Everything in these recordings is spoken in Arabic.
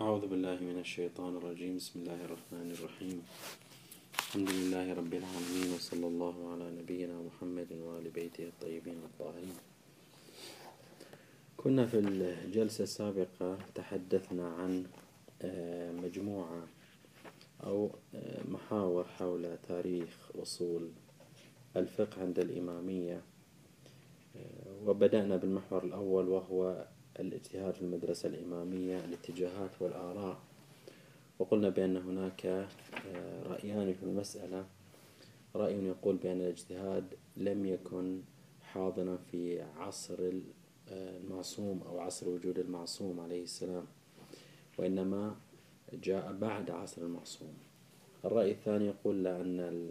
أعوذ بالله من الشيطان الرجيم. بسم الله الرحمن الرحيم. الحمد لله رب العالمين، وصلى الله على نبينا محمد وآل بيته الطيبين الطاهرين. كنا في الجلسة السابقة تحدثنا عن مجموعة أو محاور حول تاريخ أصول الفقه عند الإمامية، وبدأنا بالمحور الأول وهو الاجتهاد في المدرسة الإمامية، الاتجاهات والآراء، وقلنا بأن هناك رأيان في المسألة. رأي يقول بأن الاجتهاد لم يكن حاضنا في عصر المعصوم أو عصر وجود المعصوم عليه السلام، وإنما جاء بعد عصر المعصوم. الرأي الثاني يقول أن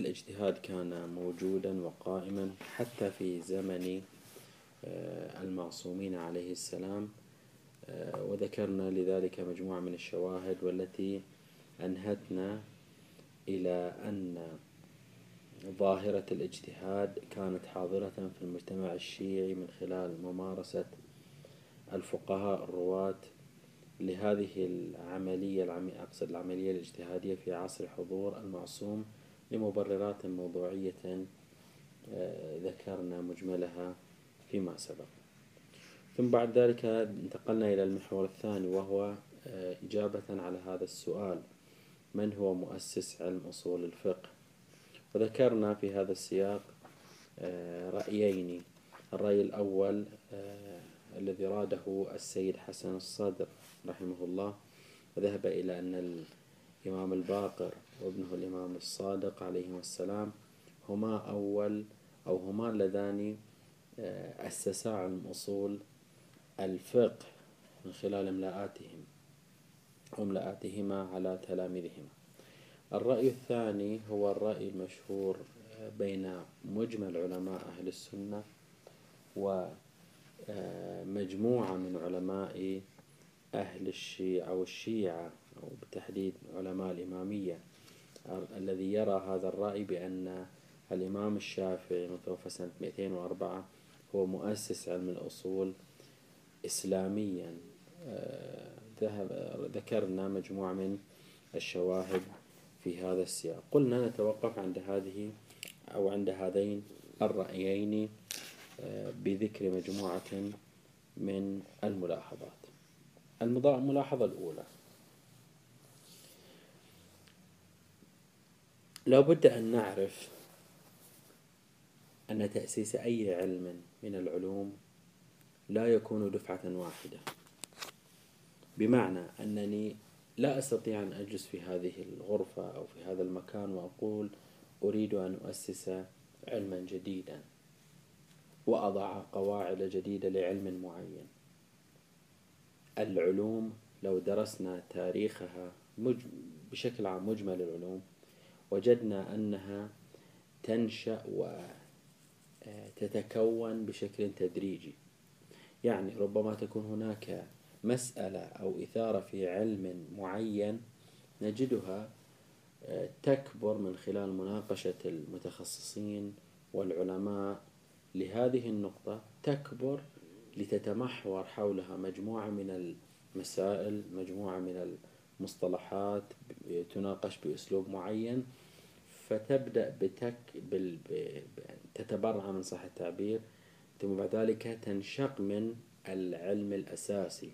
الاجتهاد كان موجودا وقائما حتى في زمن المعصومين عليه السلام، وذكرنا لذلك مجموعة من الشواهد والتي أنهتنا إلى أن ظاهرة الاجتهاد كانت حاضرة في المجتمع الشيعي من خلال ممارسة الفقهاء الرواة لهذه العملية الاجتهادية في عصر حضور المعصوم لمبررات موضوعية ذكرنا مجملها فيما سبق. ثم بعد ذلك انتقلنا إلى المحور الثاني وهو إجابة على هذا السؤال: من هو مؤسس علم أصول الفقه؟ وذكرنا في هذا السياق رأيين. الرأي الأول الذي راده السيد حسن الصدر رحمه الله، وذهب إلى أن الإمام الباقر وابنه الإمام الصادق عليهما السلام هما اللذان أسسا علم أصول الفقه من خلال املاءاتهما على تلاميذهما. الرأي الثاني هو الرأي المشهور بين مجمل علماء أهل السنة ومجموعة من علماء أهل الشيعة أو الشيعة أو بالتحديد علماء الإمامية، الذي يرى هذا الرأي بأن الإمام الشافعي متوفى سنة 204 هو مؤسس علم الأصول إسلاميا. ذكرنا مجموعة من الشواهد في هذا السياق. قلنا نتوقف عند هذه أو عند هذين الرأيين بذكر مجموعة من الملاحظات. الملاحظة الأولى: لا بد أن نعرف أن تأسيس أي علم من العلوم لا يكون دفعة واحدة، بمعنى أنني لا أستطيع أن أجلس في هذه الغرفة أو في هذا المكان وأقول أريد أن أؤسس علما جديدا وأضع قواعد جديدة لعلم معين. العلوم لو درسنا تاريخها بشكل عام، مجمل العلوم، وجدنا أنها تنشأ وتتكون بشكل تدريجي. يعني ربما تكون هناك مسألة أو إثارة في علم معين نجدها تكبر من خلال مناقشة المتخصصين والعلماء لهذه النقطة، تكبر لتتمحور حولها مجموعة من المسائل، مجموعة من مصطلحات تناقش بأسلوب معين، فتبدأ تتبرع من صح التعبير، ثم بعد ذلك تنشق من العلم الأساسي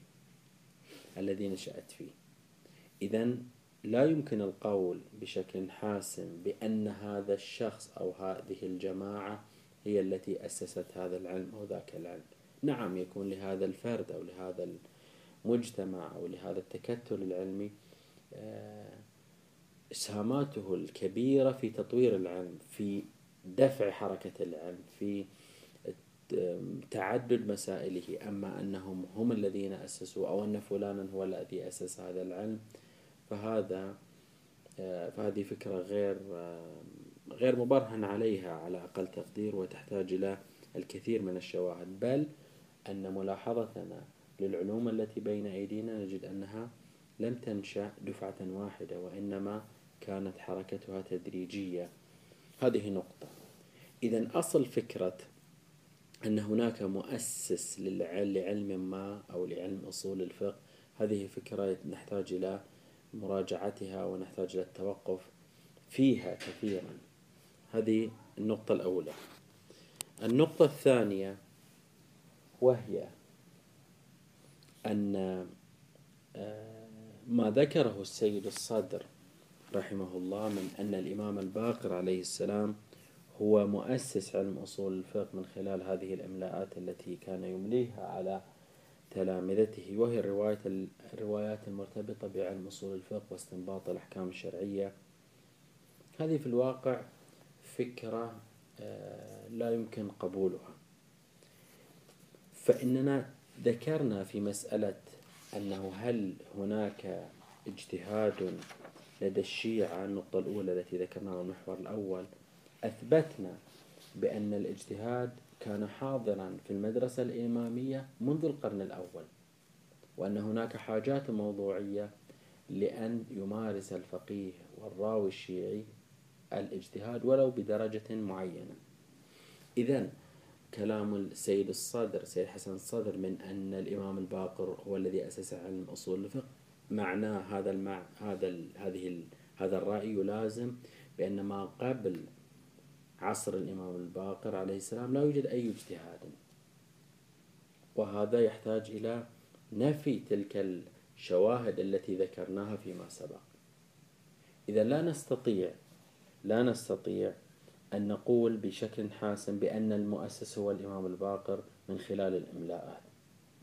الذي نشأت فيه. إذن لا يمكن القول بشكل حاسم بأن هذا الشخص أو هذه الجماعة هي التي أسست هذا العلم أو ذاك العلم. نعم، يكون لهذا الفرد أو لهذا مجتمع أو لهذا التكتل العلمي إسهاماته الكبيرة في تطوير العلم، في دفع حركة العلم، في تعدد مسائله. أما أنهم هم الذين أسسوا أو أن فلانا هو الذي أسس هذا العلم، فهذه فكرة غير مبرهن عليها على أقل تقدير، وتحتاج إلى الكثير من الشواهد. بل أن ملاحظتنا للعلوم التي بين أيدينا نجد أنها لم تنشأ دفعة واحدة، وإنما كانت حركتها تدريجية. هذه نقطة. إذن أصل فكرة أن هناك مؤسس لعلم ما أو لعلم أصول الفقه، هذه فكرة نحتاج إلى مراجعتها ونحتاج إلى التوقف فيها كثيرا. هذه النقطة الأولى. النقطة الثانية وهي أن ما ذكره السيد الصدر رحمه الله من أن الإمام الباقر عليه السلام هو مؤسس علم أصول الفقه من خلال هذه الإملاءات التي كان يمليها على تلامذته، وهي الروايات المرتبطة بعلم أصول الفقه واستنباط الأحكام الشرعية. هذه في الواقع فكرة لا يمكن قبولها، فإننا ذكرنا في مسألة أنه هل هناك اجتهاد لدى الشيعة، النقطة الأولى التي ذكرناها المحور الأول، أثبتنا بأن الاجتهاد كان حاضرا في المدرسة الإمامية منذ القرن الأول، وأن هناك حاجات موضوعية لأن يمارس الفقيه والراوي الشيعي الاجتهاد ولو بدرجة معينة. إذن كلام السيد الصدر، السيد حسن الصدر، من أن الإمام الباقر هو الذي أسس علم أصول الفقه، معناه هذا الرأي يلازم بأن ما قبل عصر الإمام الباقر عليه السلام لا يوجد أي اجتهاد، وهذا يحتاج إلى نفي تلك الشواهد التي ذكرناها فيما سبق. إذا لا نستطيع أن نقول بشكل حاسم بأن المؤسس هو الإمام الباقر من خلال الإملاءات،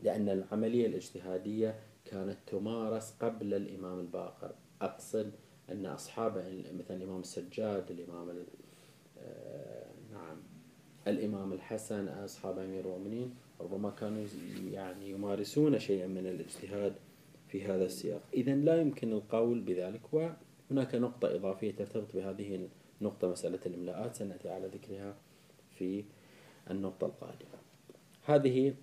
لأن العملية الاجتهادية كانت تمارس قبل الإمام الباقر. أقصد أن أصحابه مثل الإمام السجاد، الإمام الحسن، أصحاب أمير المؤمنين، ربما كانوا يمارسون شيئا من الاجتهاد في هذا السياق. إذن لا يمكن القول بذلك. وهناك نقطة إضافية ترتبط بهذه النقطة، مسألة الإملاءات، سنأتي على ذكرها في النقطة القادمة. هذه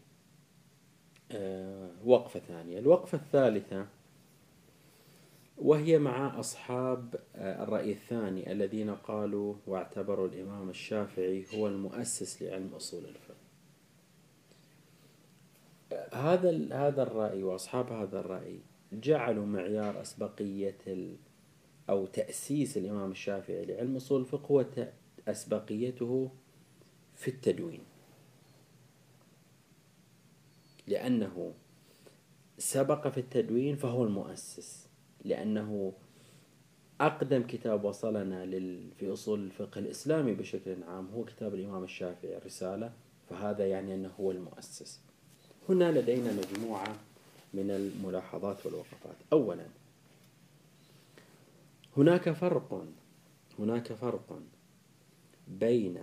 وقفة ثانية. الوقفة الثالثة وهي مع أصحاب الرأي الثاني الذين قالوا واعتبروا الإمام الشافعي هو المؤسس لعلم أصول الفقه. هذا الرأي وأصحاب هذا الرأي جعلوا معيار أسبقية أو تأسيس الإمام الشافعي لعلم أصول الفقه هو أسبقيته في التدوين، لأنه سبق في التدوين فهو المؤسس، لأنه أقدم كتاب وصلنا في أصول الفقه الإسلامي بشكل عام هو كتاب الإمام الشافعي الرسالة، فهذا يعني أنه هو المؤسس. هنا لدينا مجموعة من الملاحظات والوقفات. أولا، هناك فرق بين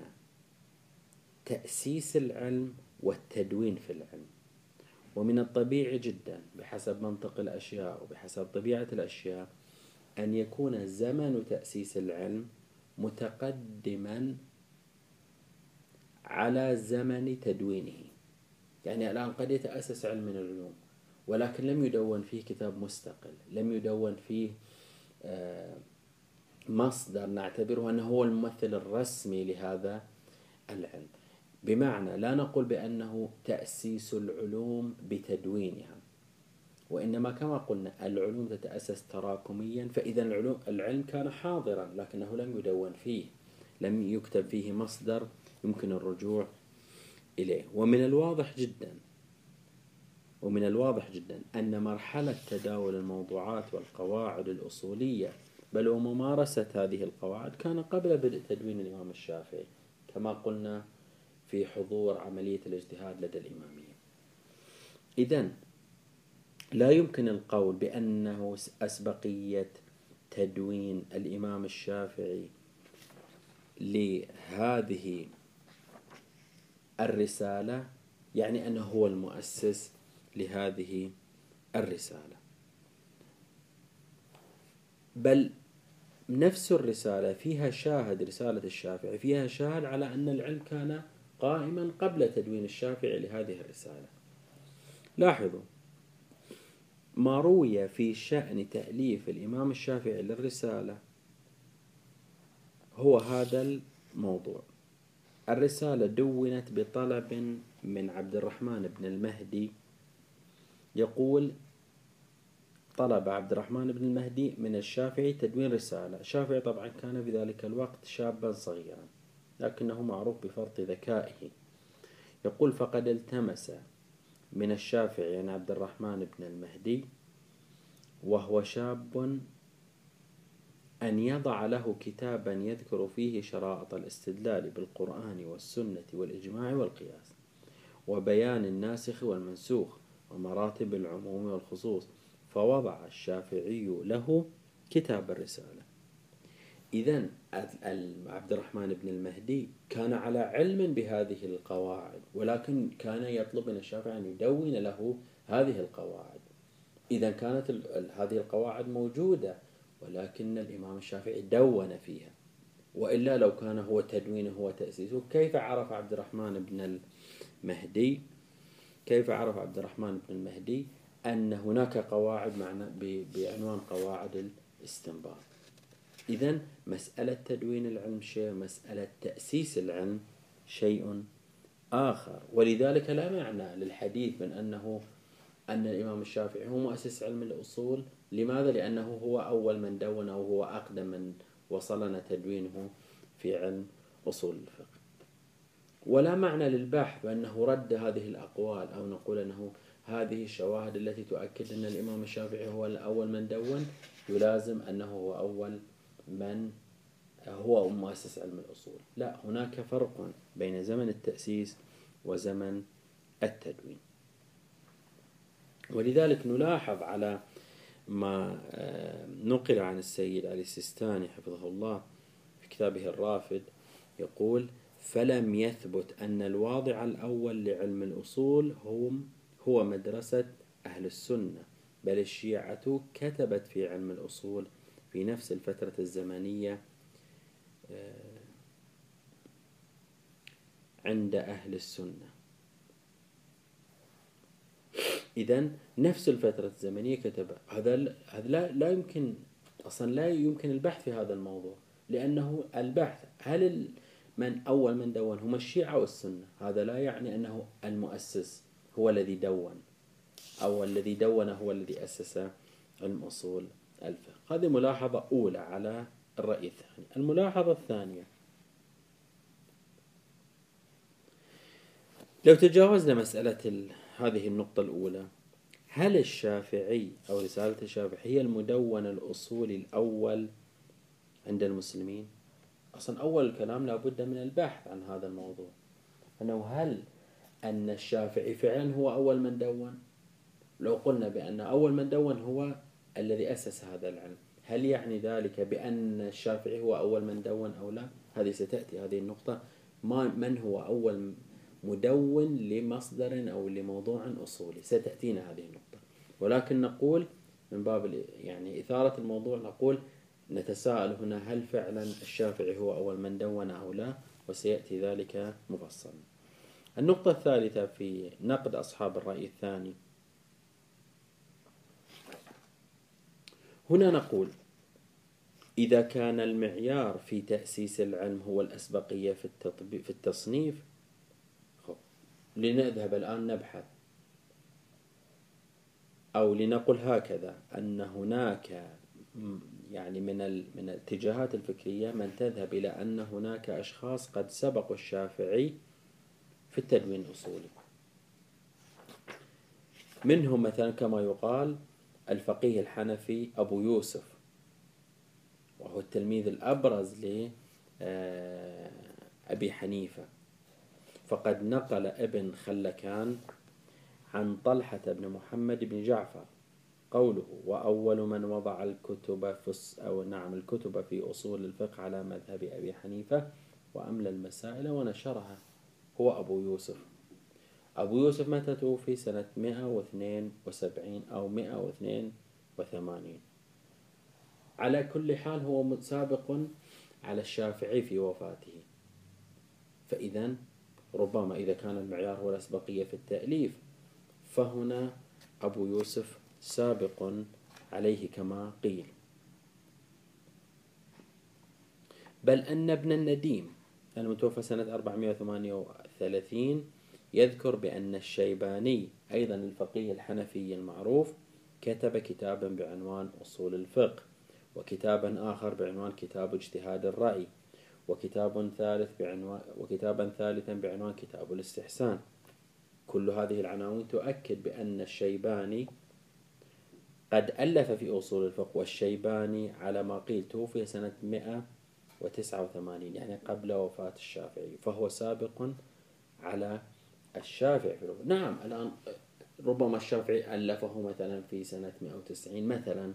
تأسيس العلم والتدوين في العلم، ومن الطبيعي جدا بحسب منطق الأشياء وبحسب طبيعة الأشياء أن يكون زمن تأسيس العلم متقدما على زمن تدوينه. يعني الآن قد يتأسس علم من العلوم ولكن لم يدون فيه كتاب مستقل، لم يدون فيه مصدر نعتبره أنه هو الممثل الرسمي لهذا العلم، بمعنى لا نقول بأنه تأسيس العلوم بتدوينها، وإنما كما قلنا العلوم تتأسس تراكميا، فإذا العلم كان حاضرا لكنه لم يدون فيه، لم يكتب فيه مصدر يمكن الرجوع إليه. ومن الواضح جدا أن مرحلة تداول الموضوعات والقواعد الأصولية بل وممارسة هذه القواعد كان قبل بدء تدوين الإمام الشافعي، كما قلنا في حضور عملية الاجتهاد لدى الإمامية. إذن لا يمكن القول بأنه أسبقية تدوين الإمام الشافعي لهذه الرسالة يعني أنه هو المؤسس لهذه الرسالة، بل نفس الرسالة فيها شاهد، رسالة الشافعي فيها شاهد على أن العلم كان قائما قبل تدوين الشافعي لهذه الرسالة. لاحظوا ما روي في شأن تأليف الإمام الشافعي للرسالة هو هذا الموضوع، الرسالة دونت بطلب من عبد الرحمن بن المهدي. يقول: طلب عبد الرحمن بن المهدي من الشافعي تدوين رسالة. الشافعي طبعا كان في ذلك الوقت شابا صغيرا، لكنه معروف بفرط ذكائه. يقول: فقد التمس من الشافعي يعني عبد الرحمن بن المهدي وهو شاب أن يضع له كتابا يذكر فيه شرائط الاستدلال بالقرآن والسنة والإجماع والقياس، وبيان الناسخ والمنسوخ، ومراتب العموم والخصوص، فوضع الشافعي له كتاب الرسالة. إذن عبد الرحمن بن المهدي كان على علم بهذه القواعد، ولكن كان يطلب من الشافعي أن يدون له هذه القواعد. إذن كانت هذه القواعد موجودة، ولكن الإمام الشافعي دون فيها، وإلا لو كان هو تدوينه هو تأسيسه. كيف عرف عبد الرحمن بن المهدي أن هناك قواعد معنا بعنوان قواعد الاستنباط؟ إذن مسألة تدوين العلم شيء، مسألة تأسيس العلم شيء آخر. ولذلك لا معنى للحديث من أن الإمام الشافعي هو مؤسس علم الأصول. لماذا؟ لأنه هو أول من دونه، وهو أقدم من وصلنا تدوينه في علم أصول الفقه. ولا معنى للبحث بأنه رد هذه الأقوال، أو نقول أنه هذه الشواهد التي تؤكد أن الإمام الشافعي هو أول من دون، يلازم أنه هو أول من هو مؤسس علم الأصول. لا، هناك فرق بين زمن التأسيس وزمن التدوين. ولذلك نلاحظ على ما نقل عن السيد علي السيستاني حفظه الله في كتابه الرافد، يقول: فلم يثبت أن الواضع الأول لعلم الأصول هو مدرسة أهل السنة، بل الشيعة كتبت في علم الأصول في نفس الفترة الزمنية عند أهل السنة. إذن نفس الفترة الزمنية كتب هذا لا يمكن أصلا، لا يمكن البحث في هذا الموضوع، لأنه البحث هل من أول من دون هم الشيعة والسنة، هذا لا يعني أنه المؤسس هو الذي دون، أو الذي دون هو الذي أسس علم أصول الفقه. هذه ملاحظة أولى على الرأي الثاني. الملاحظة الثانية: لو تجاوزنا مسألة هذه النقطة الأولى، هل الشافعي أو رسالة الشافعي هي المدون الأصولي الأول عند المسلمين؟ أصلا أول الكلام لابد من البحث عن هذا الموضوع، أنه هل أن الشافعي فعلا هو أول من دون؟ لو قلنا بأن أول من دون هو الذي أسس هذا العلم، هل يعني ذلك بأن الشافعي هو أول من دون أو لا؟ هذه ستأتي هذه النقطة، من هو أول مدون لمصدر أو لموضوع أصولي، ستأتينا هذه النقطة. ولكن نقول من باب يعني إثارة الموضوع، نقول نتساءل هنا هل فعلا الشافعي هو أول من دون أو لا، وسيأتي ذلك مفصلا. النقطة الثالثة في نقد أصحاب الرأي الثاني، هنا نقول: إذا كان المعيار في تأسيس العلم هو الأسبقية في التصنيف، لنذهب الآن نبحث، أو لنقل هكذا أن هناك يعني من الاتجاهات الفكرية من تذهب إلى أن هناك أشخاص قد سبقوا الشافعي في التدوين الأصولي، منهم مثلا كما يقال الفقيه الحنفي أبو يوسف، وهو التلميذ الأبرز لأبي حنيفة، فقد نقل ابن خلكان عن طلحة بن محمد بن جعفر قوله: وأول من وضع الكتب في أصول الفقه على مذهب أبي حنيفة وأملى المسائل ونشرها هو أبو يوسف. أبو يوسف متى توفي؟ سنة 172 أو 182. على كل حال هو متسابق على الشافعي في وفاته. فإذا ربما إذا كان المعيار هو الأسبقية في التأليف، فهنا أبو يوسف سابق عليه كما قيل. بل أن ابن النديم المتوفى سنة 438. يذكر بأن الشيباني أيضا الفقيه الحنفي المعروف كتب كتابا بعنوان أصول الفقه، وكتابا آخر بعنوان كتاب اجتهاد الرأي، وكتابا ثالثا بعنوان كتاب الاستحسان. كل هذه العناوين تؤكد بأن الشيباني قد ألف في أصول الفقه، والشيباني على ما قيل توفي سنة 189 يعني قبل وفاة الشافعي، فهو سابق على الشافعي. نعم الآن ربما الشافعي ألفه مثلا في سنة 190 مثلا،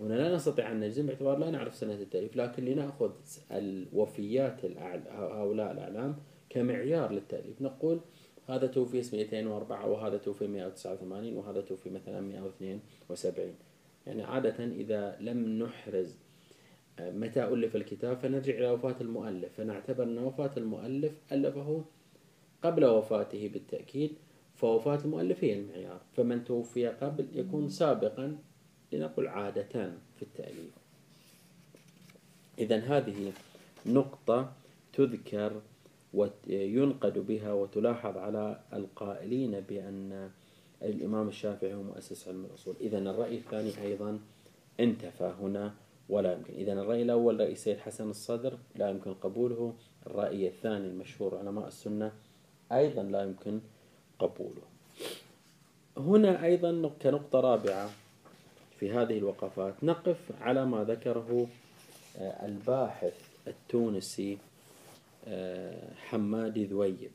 هنا لا نستطيع أن نجزم باعتبار لا نعرف سنة التأليف، لكن لنأخذ الوفيات هؤلاء الأعلام كمعيار للتأليف، نقول هذا توفي 204 وهذا توفي 189 وهذا توفي مثلا 172. يعني عادة إذا لم نحرز متى ألف الكتاب فنرجع إلى وفاة المؤلف، فنعتبر أن وفاة المؤلف ألفه قبل وفاته بالتأكيد، فوفاة المؤلف هي المعيار، فمن توفي قبل يكون سابقا لنقل عادة في التأليف. إذن هذه نقطة تذكر وينقد بها وتلاحظ على القائلين بأن الإمام الشافعي هو مؤسس علم الأصول. إذن الرأي الثاني أيضا انتفى هنا ولا يمكن. إذن الرأي الأول رأي السيد حسن الصدر لا يمكن قبوله، الرأي الثاني المشهور علماء السنة أيضا لا يمكن قبوله. هنا أيضا كنقطة رابعة في هذه الوقفات نقف على ما ذكره الباحث التونسي حمادي ذويب،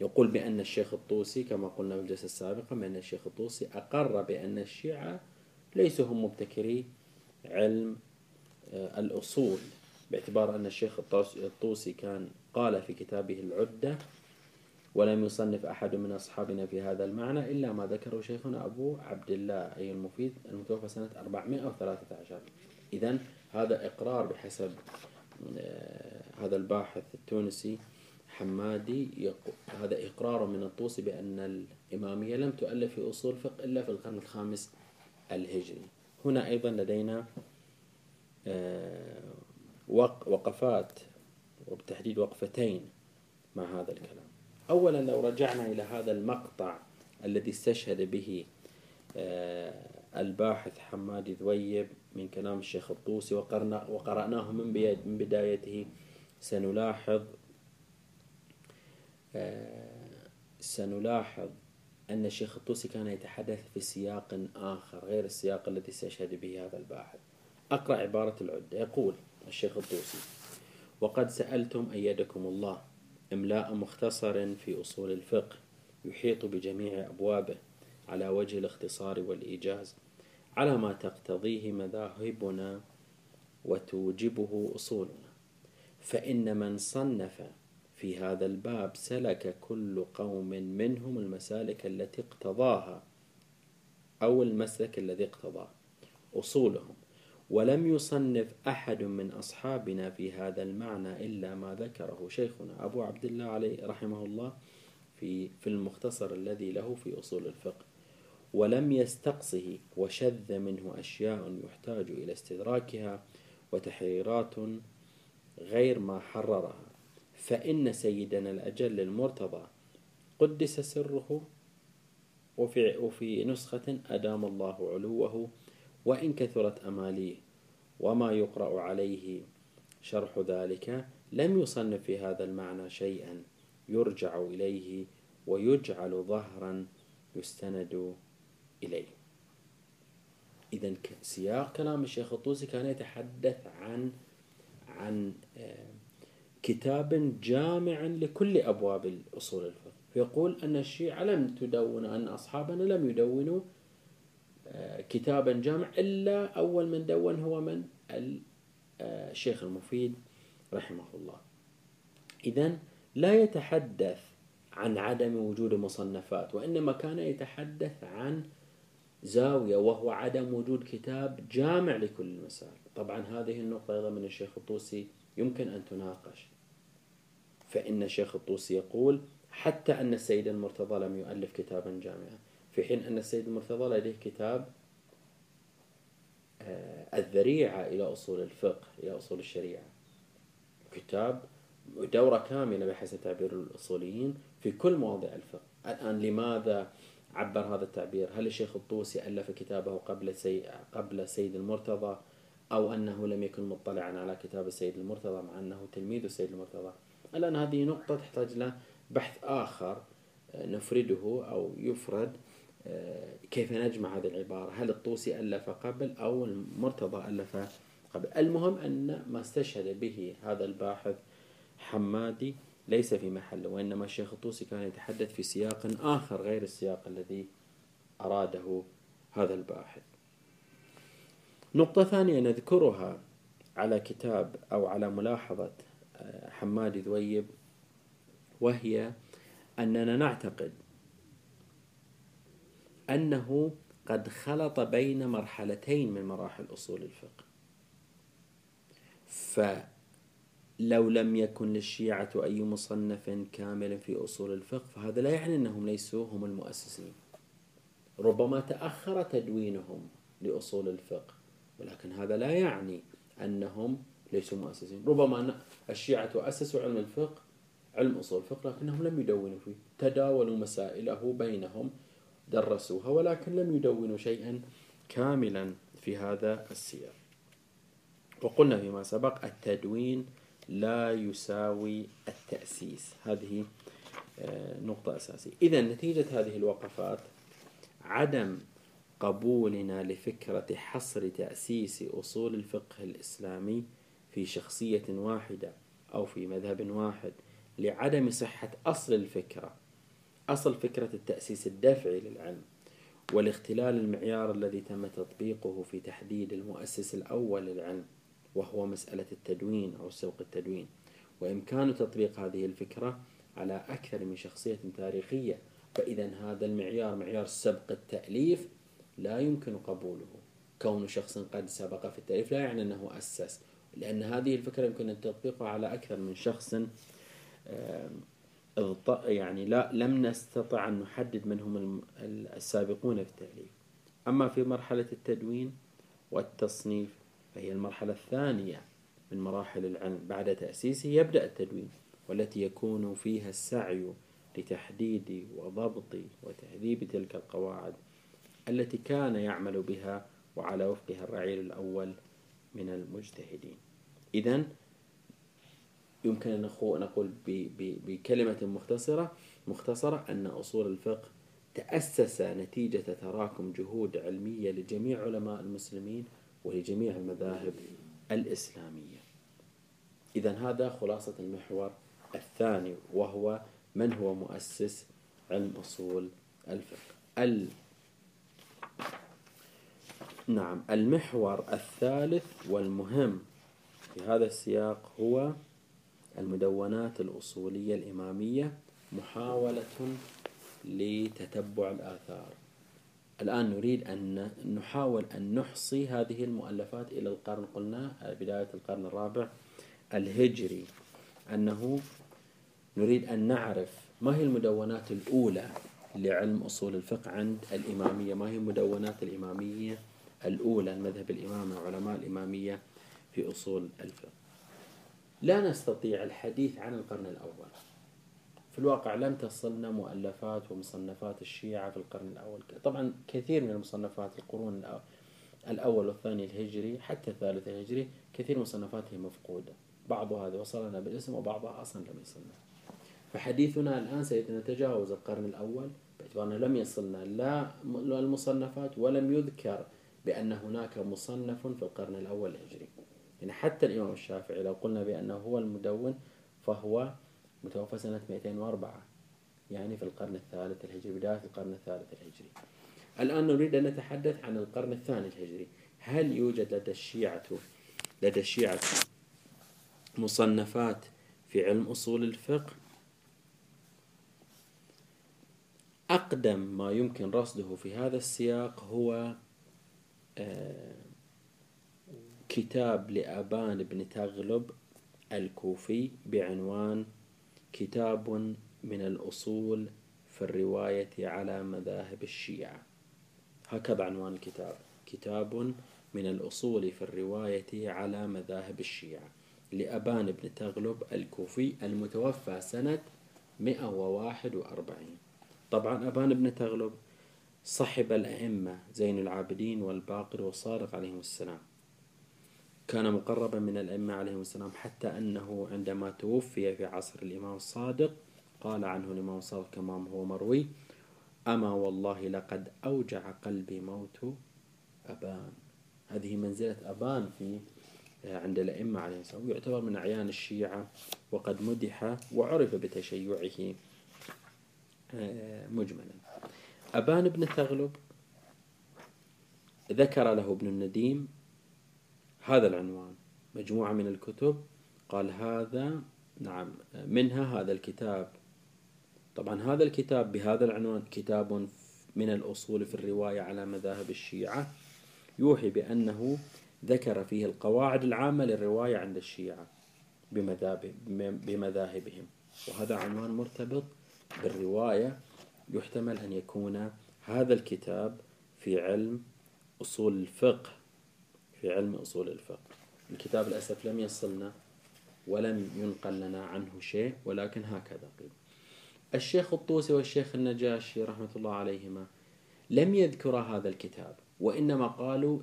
يقول بأن الشيخ الطوسي كما قلنا في الجلسة السابقة بأن الشيخ الطوسي أقر بأن الشيعة ليسوا هم مبتكري علم الأصول، باعتبار أن الشيخ الطوسي كان قال في كتابه العدة ولم يصنف أحد من أصحابنا في هذا المعنى إلا ما ذكره شيخنا أبو عبد الله أي المفيد المتوفى سنة 413. إذن هذا إقرار بحسب هذا الباحث التونسي حمادي، هذا إقرار من الطوسي بأن الإمامية لم تؤلف في أصول فقه إلا في القرن الخامس الهجري. هنا أيضا لدينا وقفات وبالتحديد وقفتين مع هذا الكلام. أولا لو رجعنا إلى هذا المقطع الذي استشهد به الباحث حمادي ذويب من كلام الشيخ الطوسي وقرأناه من بدايته، سنلاحظ أن الشيخ الطوسي كان يتحدث في سياق آخر غير السياق الذي استشهد به هذا الباحث. أقرأ عبارة العدة، يقول الشيخ الطوسي: وقد سألتم أيدكم الله إملاء مختصر في أصول الفقه يحيط بجميع أبوابه على وجه الاختصار والإيجاز على ما تقتضيه مذاهبنا وتوجبه أصولنا، فإن من صنف في هذا الباب سلك كل قوم منهم المسالك التي اقتضاها أو المسلك الذي اقتضاه أصولهم، ولم يصنف أحد من أصحابنا في هذا المعنى إلا ما ذكره شيخنا أبو عبد الله عليه رحمه الله في المختصر الذي له في أصول الفقه، ولم يستقصه وشذ منه أشياء يحتاج إلى استدراكها وتحريرات غير ما حررها، فإن سيدنا الأجل المرتضى قدس سره وفي نسخة أدام الله علوه وإن كثرت أماليه وما يقرأ عليه شرح ذلك، لم يصنف في هذا المعنى شيئا يرجع إليه ويجعل ظهرا يستند إليه. إذن سياق كلام الشيخ الطوسي كان يتحدث عن كتاب جامع لكل أبواب الأصول الفقه، فيقول أن الشيعة أن أصحابنا لم يدونوا كتابا جامع إلا أول من دون هو من الشيخ المفيد رحمه الله. إذن لا يتحدث عن عدم وجود مصنفات، وإنما كان يتحدث عن زاوية وهو عدم وجود كتاب جامع لكل المسائل. طبعا هذه النقطة أيضا من الشيخ الطوسي يمكن أن تناقش، فإن الشيخ الطوسي يقول حتى أن السيد المرتضى لم يؤلف كتابا جامعا، في حين أن السيد المرتضى لديه كتاب الذريعة إلى أصول الفقه إلى أصول الشريعة، كتاب دورة كاملة بحيث تعبير الأصوليين في كل مواضيع الفقه. الآن لماذا عبر هذا التعبير؟ هل الشيخ الطوسي ألف كتابه قبل السيد المرتضى، أو أنه لم يكن مطلعا على كتاب السيد المرتضى مع أنه تلميذ السيد المرتضى؟ الآن هذه نقطة تحتاج إلى بحث آخر نفرده أو يفرد، كيف نجمع هذه العبارة، هل الطوسي ألف قبل أو المرتضى ألف قبل. المهم أن ما استشهد به هذا الباحث حمادي ليس في محله، وإنما الشيخ الطوسي كان يتحدث في سياق آخر غير السياق الذي أراده هذا الباحث. نقطة ثانية نذكرها على كتاب أو على ملاحظة حمادي ذويب، وهي أننا نعتقد أنه قد خلط بين مرحلتين من مراحل أصول الفقه، فلو لم يكن للشيعة أي مصنف كامل في أصول الفقه فهذا لا يعني أنهم ليسوا هم المؤسسين، ربما تأخر تدوينهم لأصول الفقه ولكن هذا لا يعني أنهم ليسوا مؤسسين. ربما الشيعة أسسوا علم الفقه، علم أصول الفقه، لكنهم لم يدونوا فيه، تداولوا مسائله بينهم، درسوها، ولكن لم يدونوا شيئا كاملا في هذا السياق. وقلنا فيما سبق التدوين لا يساوي التأسيس، هذه نقطة أساسية. إذا نتيجة هذه الوقفات عدم قبولنا لفكرة حصر تأسيس أصول الفقه الإسلامي في شخصية واحدة أو في مذهب واحد، لعدم صحة أصل الفكرة، أصل فكرة التأسيس الدافعي للعلم، والاختلال المعيار الذي تم تطبيقه في تحديد المؤسس الأول للعلم وهو مسألة التدوين أو سوق التدوين، وإمكان تطبيق هذه الفكرة على أكثر من شخصية تاريخية، فإذا هذا المعيار معيار سبق التأليف لا يمكن قبوله. كون شخص قد سبق في التأليف لا يعني أنه أسس، لأن هذه الفكرة يمكن أن تطبيقها على أكثر من شخص، يعني لم نستطع أن نحدد من هم السابقون في التأليف. أما في مرحلة التدوين والتصنيف فهي المرحلة الثانية من مراحل العلم، بعد تأسيسه يبدأ التدوين، والتي يكون فيها السعي لتحديد وضبط وتهذيب تلك القواعد التي كان يعمل بها وعلى وفقها الرعيل الأول من المجتهدين. إذن يمكن أن نقول بكلمة مختصرة أن أصول الفقه تأسس نتيجة تراكم جهود علمية لجميع علماء المسلمين ولجميع المذاهب الإسلامية. إذن هذا خلاصة المحور الثاني، وهو من هو مؤسس علم أصول الفقه. المحور الثالث والمهم في هذا السياق هو المدونات الأصولية الإمامية، محاولة لتتبع الآثار. الآن نريد أن نحاول أن نحصي هذه المؤلفات إلى القرن، قلنا بداية القرن الرابع الهجري، أنه نريد أن نعرف ما هي المدونات الأولى لعلم أصول الفقه عند الإمامية، ما هي المدونات الإمامية الأولى، المذهب الإمامي وعلماء الإمامية في أصول الفقه. لا نستطيع الحديث عن القرن الأول، في الواقع لم تصلنا مؤلفات ومصنفات الشيعة في القرن الأول، طبعا كثير من المصنفات القرون الأول والثاني الهجري حتى الثالث الهجري كثير مصنفاتها مفقودة، بعضها وصلنا بالاسم وبعضها أصلا لم يصلنا، فحديثنا الآن سيتجاوز القرن الأول باعتبارنا لم يصلنا لا المصنفات ولم يذكر بأن هناك مصنف في القرن الأول الهجري. يعني حتى الإمام الشافعي لو قلنا بأنه هو المدون فهو متوفى سنة 204، يعني في القرن الثالث الهجري، بداية القرن الثالث الهجري. الآن نريد أن نتحدث عن القرن الثاني الهجري. هل يوجد لدى الشيعة مصنفات في علم أصول الفقه؟ أقدم ما يمكن رصده في هذا السياق هو كتاب لأبان بن تغلب الكوفي بعنوان كتاب من الأصول في الرواية على مذاهب الشيعة، هكذا عنوان الكتاب، كتاب من الأصول في الرواية على مذاهب الشيعة، لأبان بن تغلب الكوفي المتوفى سنة 141. طبعا أبان بن تغلب صحب الأئمة زين العابدين والباقر والصادق عليهم السلام، كان مقربا من الأئمة عليهم السلام، حتى أنه عندما توفي في عصر الإمام الصادق قال عنه الإمام الصادق كما هو مروي: أما والله لقد أوجع قلبي موت أبان. هذه منزلة أبان في عند الأئمة عليهم السلام، يعتبر من أعيان الشيعة وقد مدح وعرف بتشيعه مجملا. أبان بن تغلب ذكر له ابن النديم هذا العنوان مجموعة من الكتب، قال هذا نعم منها هذا الكتاب. طبعا هذا الكتاب بهذا العنوان كتاب من الأصول في الرواية على مذاهب الشيعة، يوحي بأنه ذكر فيه القواعد العامة للرواية عند الشيعة بمذاهبهم، وهذا عنوان مرتبط بالرواية، يحتمل أن يكون هذا الكتاب في علم أصول الفقه. في علم أصول الفقه الكتاب للأسف لم يصلنا ولم ينقل لنا عنه شيء، ولكن هكذا قيل. الشيخ الطوسي والشيخ النجاشي رحمة الله عليهما لم يذكر هذا الكتاب، وإنما قالوا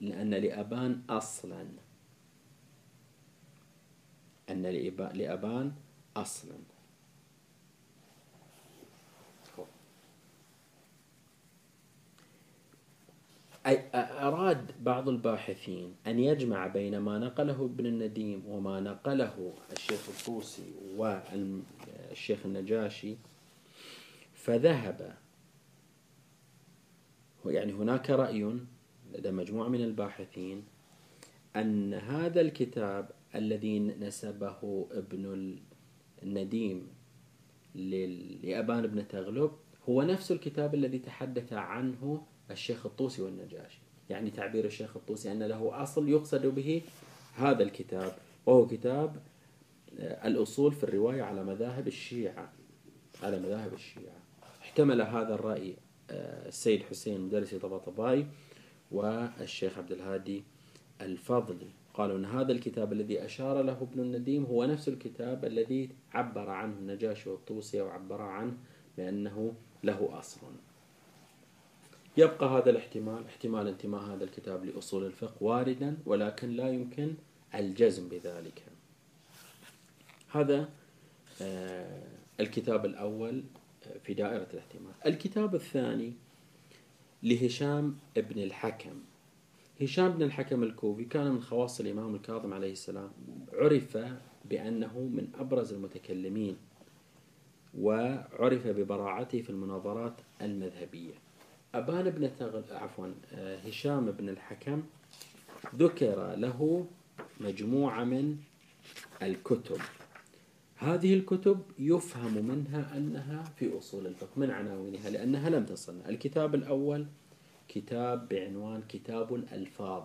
لأن لأبان أصلا، أن لأبان أصلا. أي أراد بعض الباحثين أن يجمع بين ما نقله ابن النديم وما نقله الشيخ الطوسي والشيخ النجاشي، فذهب يعني هناك رأي لدى مجموعة من الباحثين أن هذا الكتاب الذي نسبه ابن النديم لأبان بن تغلب هو نفس الكتاب الذي تحدث عنه الشيخ الطوسي والنجاشي. يعني تعبير الشيخ الطوسي أن له أصل يقصد به هذا الكتاب، وهو كتاب الأصول في الرواية على مذاهب الشيعة. على مذاهب الشيعة احتمل هذا الرأي السيد حسين المدرسي طباطبائي والشيخ عبد الهادي الفضلي، قالوا أن هذا الكتاب الذي أشار له ابن النديم هو نفس الكتاب الذي عبر عنه النجاشي والطوسي، وعبر عنه بأنه له أصل. يبقى هذا الاحتمال، احتمال انتماء هذا الكتاب لأصول الفقه واردا، ولكن لا يمكن الجزم بذلك. هذا الكتاب الأول في دائرة الاحتمال. الكتاب الثاني لهشام بن الحكم. هشام بن الحكم الكوفي كان من خواص الإمام الكاظم عليه السلام، عرف بأنه من أبرز المتكلمين، وعرف ببراعته في المناظرات المذهبية. أبان بن تغلب عفوا هشام بن الحكم ذكر له مجموعة من الكتب، هذه الكتب يفهم منها أنها في أصول الفقه من عناوينها، لأنها لم تصلنا. الكتاب الأول كتاب بعنوان كتاب الألفاظ،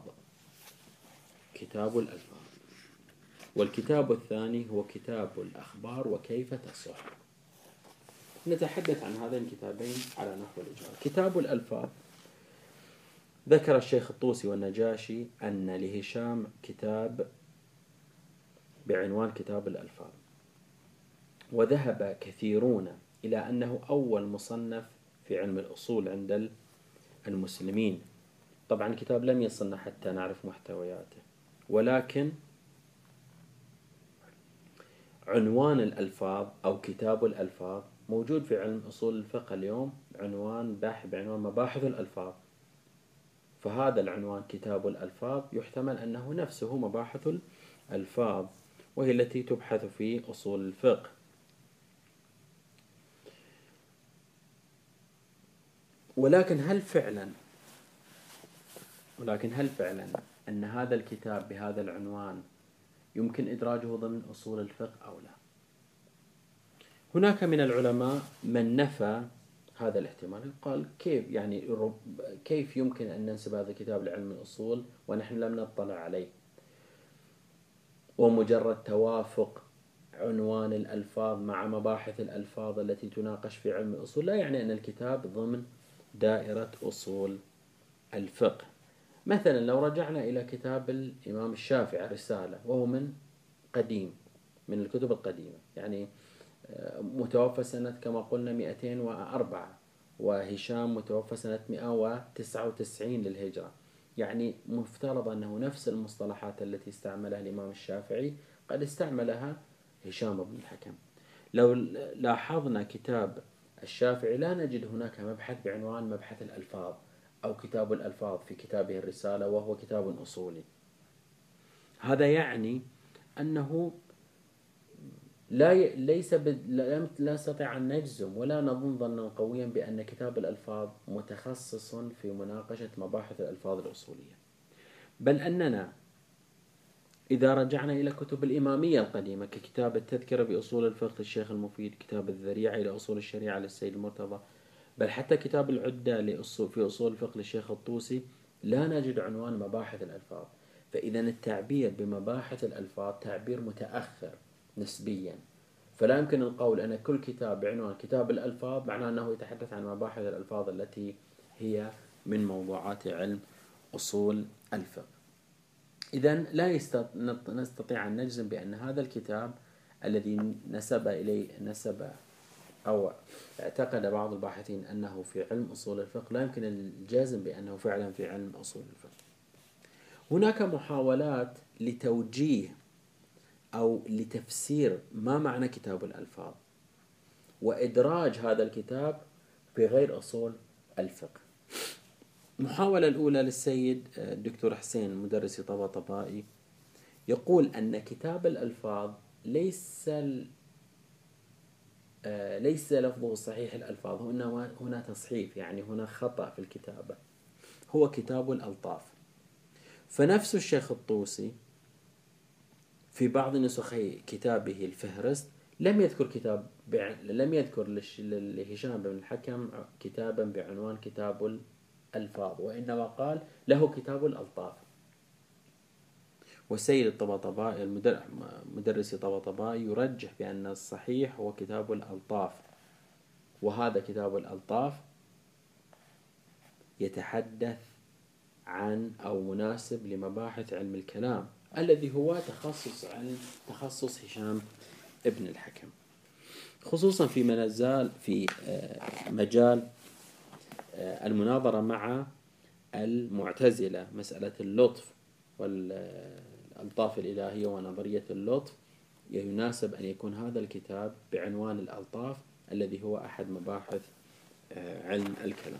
كتاب الألفاظ. والكتاب الثاني هو كتاب الأخبار وكيف تصح. نتحدث عن هذين الكتابين على نحو الإجمال. كتاب الألفاظ ذكر الشيخ الطوسي والنجاشي أن لهشام كتاب بعنوان كتاب الألفاظ، وذهب كثيرون إلى أنه أول مصنف في علم الأصول عند المسلمين. طبعا الكتاب لم يصلنا حتى نعرف محتوياته، ولكن عنوان الألفاظ أو كتاب الألفاظ موجود في علم أصول الفقه اليوم، عنوان باحث بعنوان مباحث الألفاظ، فهذا العنوان كتاب الألفاظ يحتمل أنه نفسه مباحث الألفاظ، وهي التي تبحث في أصول الفقه. ولكن هل فعلا أن هذا الكتاب بهذا العنوان يمكن إدراجه ضمن أصول الفقه أو لا؟ هناك من العلماء من نفى هذا الاحتمال، قال كيف يعني كيف يمكن أن ننسب هذا الكتاب لعلم الأصول ونحن لم نطلع عليه، ومجرد توافق عنوان الألفاظ مع مباحث الألفاظ التي تناقش في علم الأصول لا يعني أن الكتاب ضمن دائرة أصول الفقه. مثلا لو رجعنا إلى كتاب الإمام الشافعي الرسالة، وهو من قديم من الكتب القديمة، يعني متوفى سنة كما قلنا 204، وهشام متوفى سنة 199 للهجرة، يعني مفترض أنه نفس المصطلحات التي استعملها الإمام الشافعي قد استعملها هشام بن الحكم. لو لاحظنا كتاب الشافعي لا نجد هناك مبحث بعنوان مبحث الألفاظ أو كتاب الألفاظ في كتابه الرسالة، وهو كتاب أصولي. هذا يعني أنه لا نستطيع أن نجزم ولا نظن ظنا قويا بأن كتاب الألفاظ متخصص في مناقشة مباحث الألفاظ الأصولية، بل أننا إذا رجعنا إلى كتب الإمامية القديمة ككتاب التذكرة بأصول الفقه للشيخ المفيد، كتاب الذريعة إلى أصول الشريعة للسيد المرتضى، بل حتى كتاب العدة في أصول الفقه للشيخ الطوسي، لا نجد عنوان مباحث الألفاظ. فإذا التعبير بمباحث الألفاظ تعبير متأخر نسبيا، فلا يمكن القول أن كل كتاب بعنوان كتاب الألفاظ معناه أنه يتحدث عن مباحث الألفاظ التي هي من موضوعات علم أصول الفقه. إذن لا نستطيع أن نجزم بأن هذا الكتاب الذي نسب أو اعتقد بعض الباحثين أنه في علم أصول الفقه، لا يمكن الجزم بأنه فعلا في علم أصول الفقه. هناك محاولات لتوجيه أو لتفسير ما معنى كتاب الألفاظ وإدراج هذا الكتاب في غير أصول الفقه. المحاولة الأولى للسيد الدكتور حسين المدرسي طباطبائي، يقول أن كتاب الألفاظ ليس لفظه صحيح الألفاظ، هنا تصحيف، يعني هنا خطأ في الكتابة، هو كتاب الألطاف. فنفس الشيخ الطوسي في بعض نسخي كتابه الفهرست لم يذكر لهشام بن الحكم كتابا بعنوان كتاب الألفاظ، وإنما قال له كتاب الألطاف. والسيد الطباطبائي المدرس طباطبائي يرجح بأن الصحيح هو كتاب الألطاف، وهذا كتاب الألطاف يتحدث عن أو مناسب لمباحث علم الكلام الذي هو تخصص هشام ابن الحكم، خصوصا في مجال المناظرة مع المعتزلة، مسألة اللطف والألطاف الإلهية ونظرية اللطف، يناسب أن يكون هذا الكتاب بعنوان الألطاف الذي هو أحد مباحث علم الكلام.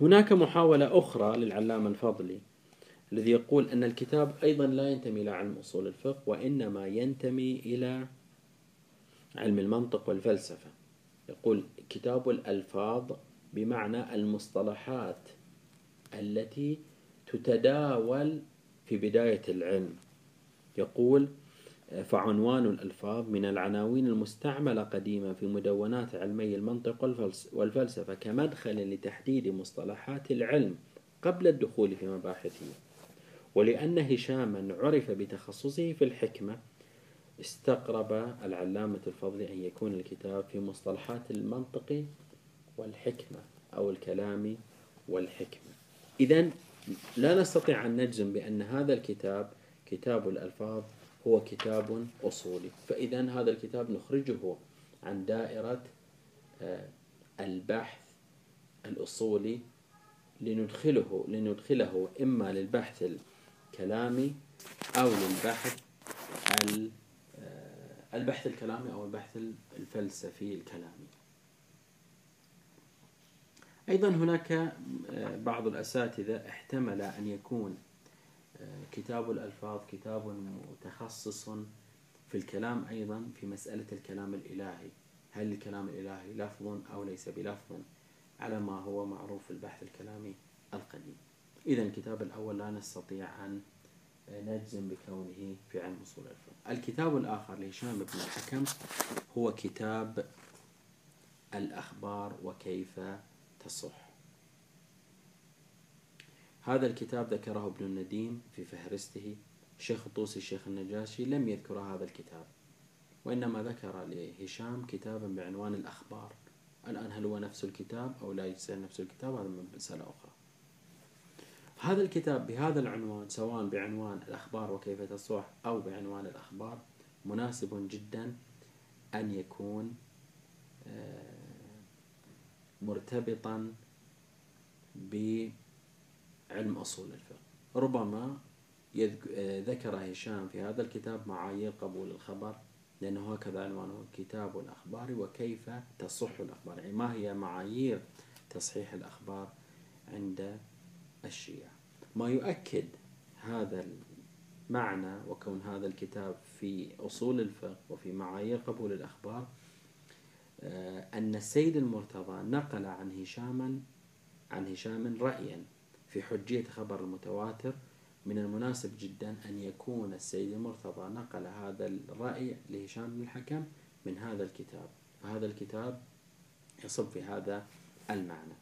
هناك محاولة أخرى للعلامة الفضلي الذي يقول أن الكتاب أيضا لا ينتمي إلى علم أصول الفقه، وإنما ينتمي إلى علم المنطق والفلسفة. يقول كتاب الألفاظ بمعنى المصطلحات التي تتداول في بداية العلم. يقول فعنوان الألفاظ من العناوين المستعملة قديما في مدونات علمي المنطق والفلسفة كمدخل لتحديد مصطلحات العلم قبل الدخول في مباحثه. ولأن هشاما عرف بتخصصه في الحكمة، استقرب العلامة الفضلي أن يكون الكتاب في مصطلحات المنطق والحكمة أو الكلام والحكمة. إذن لا نستطيع أن نجزم بأن هذا الكتاب كتاب الألفاظ هو كتاب أصولي، فإذن هذا الكتاب نخرجه عن دائرة البحث الأصولي لندخله إما للبحث الكلامي أو للبحث الكلامي أو البحث الفلسفي الكلامي. أيضا هناك بعض الأساتذة احتمل أن يكون كتاب الألفاظ كتاب متخصص في الكلام، أيضا في مسألة الكلام الإلهي، هل الكلام الإلهي لفظ أو ليس بلفظ، على ما هو معروف في البحث الكلامي القديم. إذا الكتاب الأول لا نستطيع أن نجزم بكونه في علم أصول الفقه. الكتاب الآخر لهشام بن الحكم هو كتاب الأخبار وكيف تصح. هذا الكتاب ذكره ابن النديم في فهرسته، الشيخ الطوسي الشيخ النجاشي لم يذكر هذا الكتاب، وإنما ذكر لهشام كتابا بعنوان الأخبار. الآن هل هو نفس الكتاب أو ليس نفس الكتاب؟ هذا مسألة أخرى. هذا الكتاب بهذا العنوان، سواء بعنوان الأخبار وكيف تصح أو بعنوان الأخبار، مناسب جدا أن يكون مرتبطا بعلم أصول الفقه. ربما ذكر هشام في هذا الكتاب معايير قبول الخبر، لأنه هكذا عنوانه، الكتاب الأخباري وكيف تصح الأخبار، يعني ما هي معايير تصحيح الأخبار عند الشيعة. ما يؤكد هذا المعنى وكون هذا الكتاب في أصول الفقه وفي معايير قبول الأخبار أن السيد المرتضى نقل عن هشام رأيا في حجية خبر المتواتر. من المناسب جدا أن يكون السيد المرتضى نقل هذا الرأي لهشام بن الحكم من هذا الكتاب، فهذا الكتاب يصب في هذا المعنى.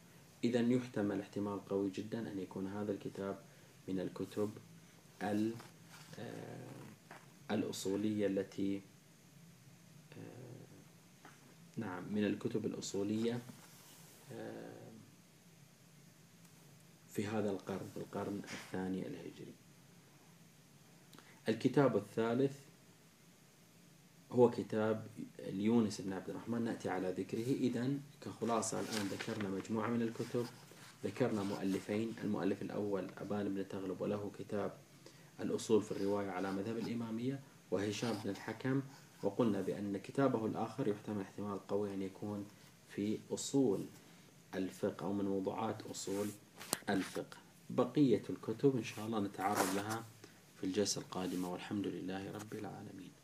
إذا يحتمل احتمال قوي جدا أن يكون هذا الكتاب من الكتب الأصولية التي من الكتب الأصولية في هذا القرن، في القرن الثاني الهجري. الكتاب الثالث هو كتاب اليونس بن عبد الرحمن، نأتي على ذكره. إذن كخلاصة الآن ذكرنا مجموعة من الكتب، ذكرنا مؤلفين، المؤلف الأول أبان بن تغلب وله كتاب الأصول في الرواية على مذهب الإمامية، وهشام بن الحكم، وقلنا بأن كتابه الآخر يحتمل احتمال قوي أن يكون في أصول الفقه أو من موضوعات أصول الفقه. بقية الكتب إن شاء الله نتعرض لها في الجلسة القادمة، والحمد لله رب العالمين.